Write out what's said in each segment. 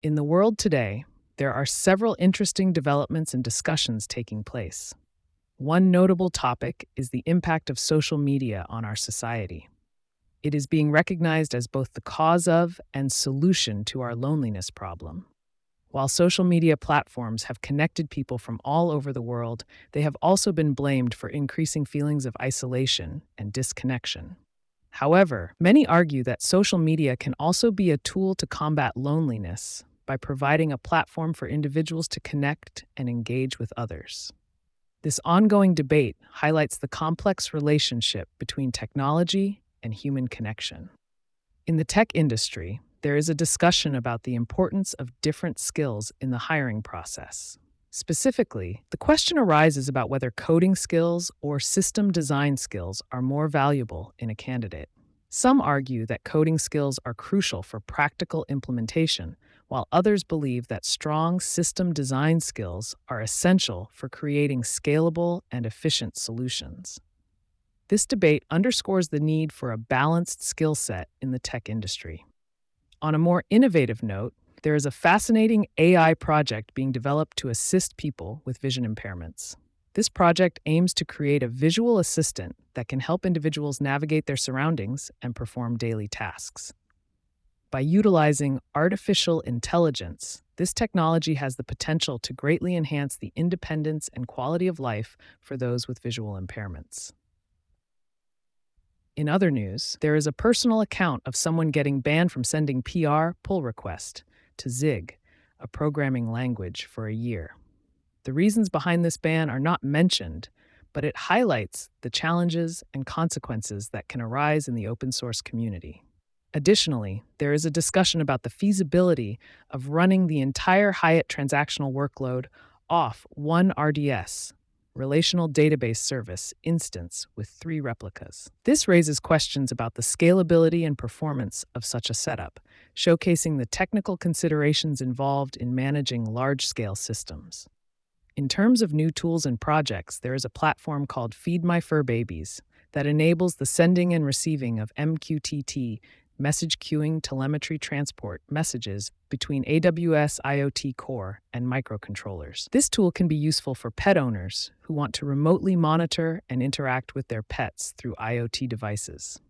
In the world today, there are several interesting developments and discussions taking place. One notable topic is the impact of social media on our society. It is being recognized as both the cause of and solution to our loneliness problem. While social media platforms have connected people from all over the world, they have also been blamed for increasing feelings of isolation and disconnection. However, many argue that social media can also be a tool to combat loneliness by providing a platform for individuals to connect and engage with others. This ongoing debate highlights the complex relationship between technology and human connection. In the tech industry, there is a discussion about the importance of different skills in the hiring process. Specifically, the question arises about whether coding skills or system design skills are more valuable in a candidate. Some argue that coding skills are crucial for practical implementation, while others believe that strong system design skills are essential for creating scalable and efficient solutions. This debate underscores the need for a balanced skill set in the tech industry. On a more innovative note, there is a fascinating AI project being developed to assist people with vision impairments. This project aims to create a visual assistant that can help individuals navigate their surroundings and perform daily tasks. By utilizing artificial intelligence, this technology has the potential to greatly enhance the independence and quality of life for those with visual impairments. In other news, there is a personal account of someone getting banned from sending PR pull request to Zig, a programming language, for a year. The reasons behind this ban are not mentioned, but it highlights the challenges and consequences that can arise in the open source community. Additionally, there is a discussion about the feasibility of running the entire Hyatt transactional workload off one RDS, relational database service, instance with 3 replicas. This raises questions about the scalability and performance of such a setup, showcasing the technical considerations involved in managing large-scale systems. In terms of new tools and projects, there is a platform called Feed My Fur Babies that enables the sending and receiving of MQTT message queuing telemetry transport messages between AWS IoT Core and microcontrollers. This tool can be useful for pet owners who want to remotely monitor and interact with their pets through IoT devices.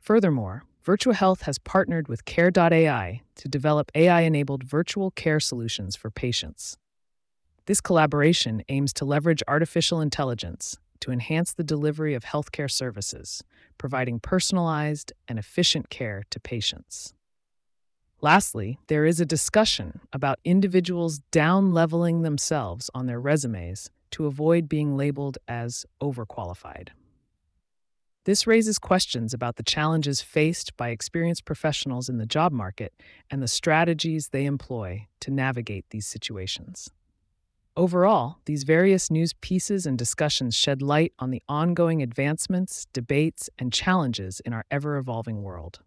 Furthermore, Virtua Health has partnered with Care.ai to develop AI-enabled virtual care solutions for patients. This collaboration aims to leverage artificial intelligence to enhance the delivery of healthcare services, providing personalized and efficient care to patients. Lastly, there is a discussion about individuals down-leveling themselves on their resumes to avoid being labeled as overqualified. This raises questions about the challenges faced by experienced professionals in the job market and the strategies they employ to navigate these situations. Overall, these various news pieces and discussions shed light on the ongoing advancements, debates, and challenges in our ever-evolving world.